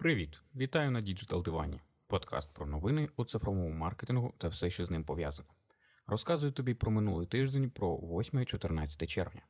Привіт! Вітаю на Діджитал Дивані, подкаст про новини у цифровому маркетингу та все, що з ним пов'язано. Розказую тобі про минулий тиждень, про 8 і 14 червня.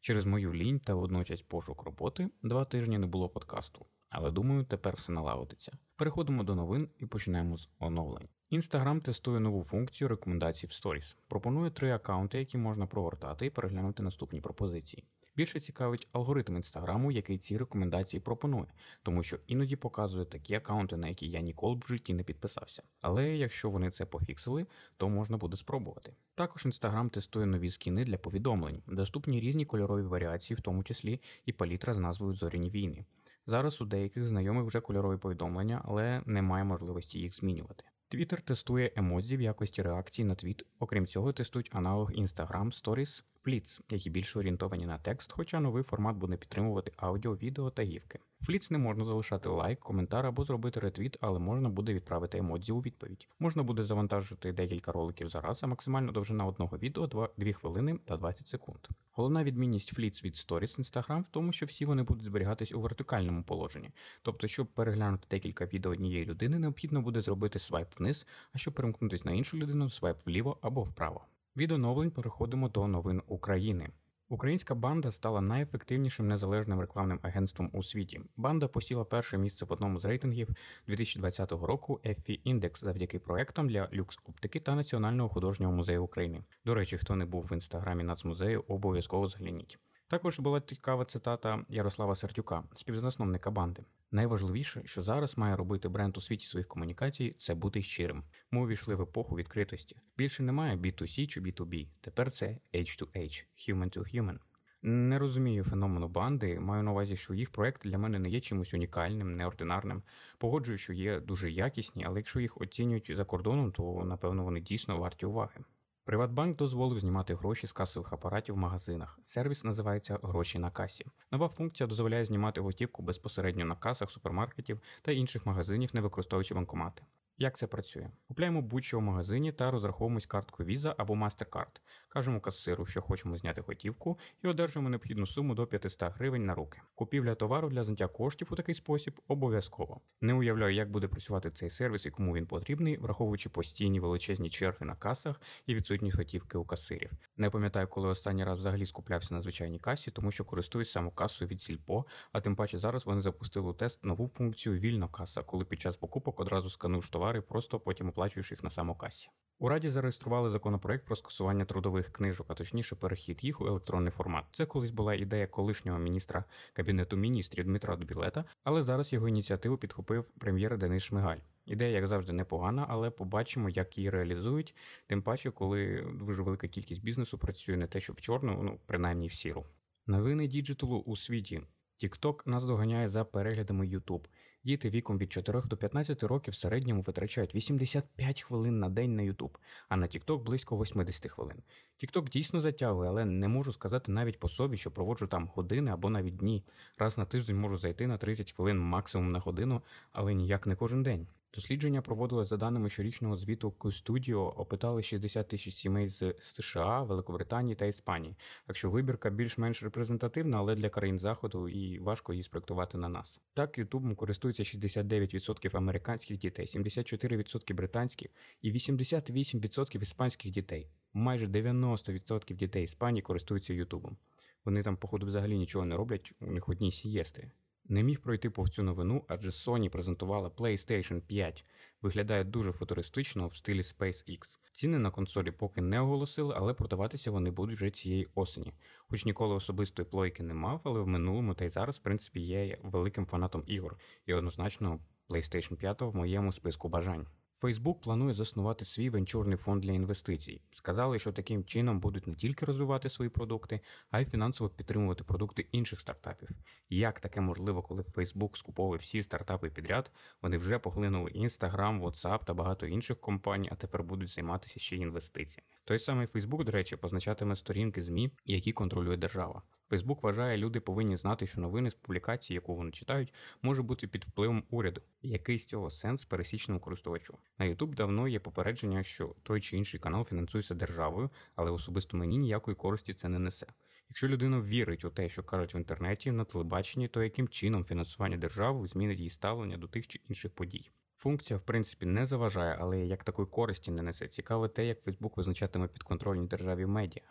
Через мою лінь та водночас пошук роботи 2 тижні не було подкасту, але думаю, тепер все налагодиться. Переходимо до новин і починаємо з оновлень. Instagram тестує нову функцію рекомендацій в Stories. Пропонує 3 аккаунти, які можна прогортати і переглянути наступні пропозиції. Більше цікавить алгоритм Інстаграму, який ці рекомендації пропонує, тому що іноді показує такі аккаунти, на які я ніколи б в житті не підписався. Але якщо вони це пофіксили, то можна буде спробувати. Також Інстаграм тестує нові скіни для повідомлень, доступні різні кольорові варіації, в тому числі і палітра з назвою «Зоряні війни». Зараз у деяких знайомих вже кольорові повідомлення, але немає можливості їх змінювати. Twitter тестує емодзі в якості реакції на твіт. Окрім цього, тестують аналог Instagram Stories Fleets, які більш орієнтовані на текст, хоча новий формат буде підтримувати аудіо, відео та гівки. Fleets не можна залишати лайк, коментар або зробити ретвіт, але можна буде відправити емодзі у відповідь. Можна буде завантажити декілька роликів за раз, а максимальна довжина одного відео – 2 хвилини та 20 секунд. Головна відмінність Fleets від Stories Instagram в тому, що всі вони будуть зберігатись у вертикальному положенні. Тобто, щоб переглянути декілька відео однієї людини, необхідно буде зробити свайп вниз, а щоб перемкнутись на іншу людину – свайп вліво або вправо. Від оновлень переходимо до новин України. Українська банда стала найефективнішим незалежним рекламним агентством у світі. Банда посіла 1-е місце в одному з рейтингів 2020 року EFI Index завдяки проектам для люкс-оптики та Національного художнього музею України. До речі, хто не був в інстаграмі Нацмузею, обов'язково загляніть. Також була цікава цитата Ярослава Сердюка, співзасновника банди. Найважливіше, що зараз має робити бренд у світі своїх комунікацій, це бути щирим. Ми увійшли в епоху відкритості. Більше немає B2C чи B2B, тепер це H2H, human to human. Не розумію феномену банди, маю на увазі, що їх проект для мене не є чимось унікальним, неординарним. Погоджую, що є дуже якісні, але якщо їх оцінюють за кордоном, то, напевно, вони дійсно варті уваги. ПриватБанк дозволив знімати гроші з касових апаратів в магазинах. Сервіс називається «Гроші на касі». Нова функція дозволяє знімати готівку безпосередньо на касах супермаркетів та інших магазинів, не використовуючи банкомати. Як це працює? Купляємо будь-що в магазині та розраховуємось карткою Visa або Mastercard. Кажемо касиру, що хочемо зняти готівку, і одержуємо необхідну суму до 500 гривень на руки. Купівля товару для зняття коштів у такий спосіб обов'язково. Не уявляю, як буде працювати цей сервіс і кому він потрібний, враховуючи постійні величезні черги на касах і відсутність готівки у касирів. Не пам'ятаю, коли останній раз взагалі скуплявся на звичайній касі, тому що користуюсь самокасою від Сільпо, а тим паче зараз вони запустили у тест нову функцію «Вільнокаса», коли під час покупок одразу скануєш товар і просто потім оплачуєш їх на самокасі. У Раді зареєстрували законопроект про скасування трудових книжок, а точніше перехід їх у електронний формат. Це колись була ідея колишнього міністра Кабінету міністрів Дмитра Дубілета, але зараз його ініціативу підхопив прем'єр Денис Шмигаль. Ідея, як завжди, непогана, але побачимо, як її реалізують, тим паче, коли дуже велика кількість бізнесу працює не те, що в чорну, принаймні в сіру. Новини діджиталу у світі. TikTok нас доганяє за переглядами YouTube. Діти віком від 4 до 15 років в середньому витрачають 85 хвилин на день на YouTube, а на TikTok близько 80 хвилин. TikTok дійсно затягує, але не можу сказати навіть по собі, що проводжу там години або навіть дні. Раз на тиждень можу зайти на 30 хвилин максимум на годину, але ніяк не кожен день. Дослідження проводили за даними щорічного звіту Co-Studio, опитали 60 тисяч сімей з США, Великобританії та Іспанії. Так що вибірка більш-менш репрезентативна, але для країн Заходу і важко її спроектувати на нас. Так, Ютубом користуються 69% американських дітей, 74% британських і 88% іспанських дітей. Майже 90% дітей Іспанії користуються Ютубом. Вони там, походу, взагалі нічого не роблять, у них одні сієсти. Не міг пройти повз цю новину, адже Sony презентувала PlayStation 5. Виглядає дуже футуристично в стилі SpaceX. Ціни на консолі поки не оголосили, але продаватися вони будуть вже цієї осені. Хоч ніколи особистої плойки не мав, але в минулому та й зараз, в принципі, є великим фанатом ігор. І однозначно PlayStation 5 в моєму списку бажань. Фейсбук планує заснувати свій венчурний фонд для інвестицій. Сказали, що таким чином будуть не тільки розвивати свої продукти, а й фінансово підтримувати продукти інших стартапів. Як таке можливо, коли Фейсбук скуповує всі стартапи підряд, вони вже поглинули Інстаграм, Ватсап та багато інших компаній, а тепер будуть займатися ще й інвестиціями. Той самий Фейсбук, до речі, позначатиме сторінки ЗМІ, які контролює держава. Фейсбук вважає, люди повинні знати, що новини з публікації, яку вони читають, може бути під впливом уряду. Який з цього сенс пересічному користувачу? На YouTube давно є попередження, що той чи інший канал фінансується державою, але особисто мені ніякої користі це не несе. Якщо людина вірить у те, що кажуть в інтернеті, на телебаченні, то яким чином фінансування держави змінить її ставлення до тих чи інших подій? Функція, в принципі, не заважає, але як такої користі не несе. Цікаво те, як Фейсбук визначатиме підконтрольні державі медіа.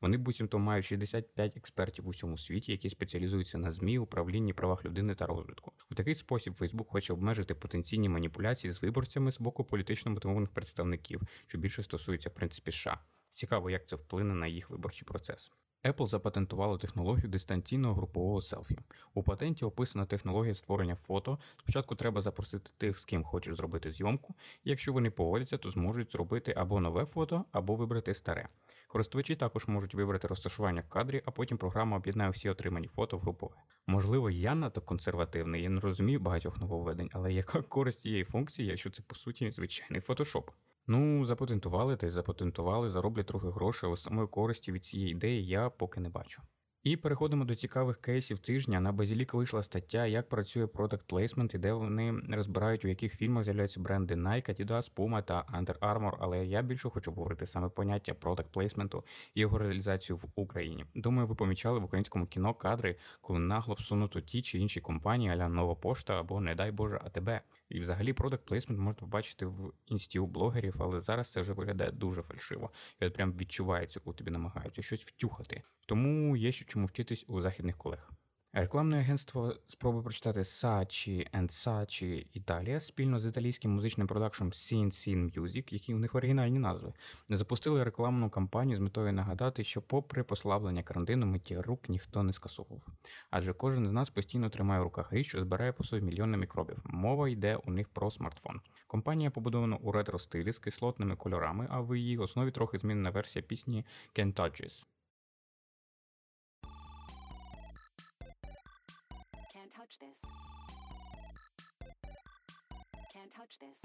Вони буцімто мають 65 експертів у всьому світі, які спеціалізуються на ЗМІ, управлінні, правах людини та розвитку. У такий спосіб Фейсбук хоче обмежити потенційні маніпуляції з виборцями з боку політично мотивованих представників, що більше стосується, в принципі, США. Цікаво, як це вплине на їх виборчий процес. Apple запатентувала технологію дистанційного групового селфі. У патенті описана технологія створення фото. Спочатку треба запросити тих, з ким хочеш зробити зйомку. Якщо вони погодяться, то зможуть зробити або нове фото, або вибрати старе. Користувачі також можуть вибрати розташування в кадрі, а потім програма об'єднає всі отримані фото в групове. Можливо, я надто консервативний, я не розумію багатьох нововведень, але яка користь цієї функції, якщо це, по суті, звичайний фотошоп? Ну, запатентували та й запатентували, зароблять трохи грошей, але самої користі від цієї ідеї я поки не бачу. І переходимо до цікавих кейсів тижня. На Базиліка вийшла стаття, як працює product placement і де вони розбирають, у яких фільмах з'являються бренди Nike, Adidas, Puma та Under Armour, але я більше хочу говорити саме поняття product placement і його реалізацію в Україні. Думаю, ви помічали в українському кіно кадри, коли нагло всунуто ті чи інші компанії а-ля Нова пошта або, не дай Боже, АТБ. І взагалі product placement можна побачити в інсті у блогерів, але зараз це вже виглядає дуже фальшиво. І от прям відчувається, коли тобі намагаються щось втюхати. Тому є що чому вчитись у західних колег. Рекламне агентство спробує прочитати Saatchi & Saatchi Italia спільно з італійським музичним продакшном Scene Music, які у них оригінальні назви, запустили рекламну кампанію з метою нагадати, що попри послаблення карантину миття рук ніхто не скасував. Адже кожен з нас постійно тримає в руках річ, що збирає по собі мільйони мікробів. Мова йде у них про смартфон. Компанія побудована у ретро-стилі з кислотними кольорами, а в її основі трохи змінена версія пісні Can't Touch Us. Touch this. Can't touch this.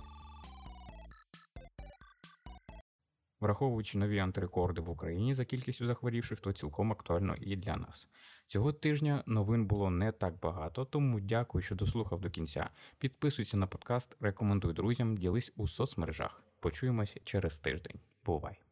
Враховуючи нові антирекорди в Україні за кількістю захворівших, то цілком актуально і для нас. Цього тижня новин було не так багато, тому дякую, що дослухав до кінця. Підписуйся на подкаст, рекомендуй друзям, ділись у соцмережах. Почуємось через тиждень. Бувай!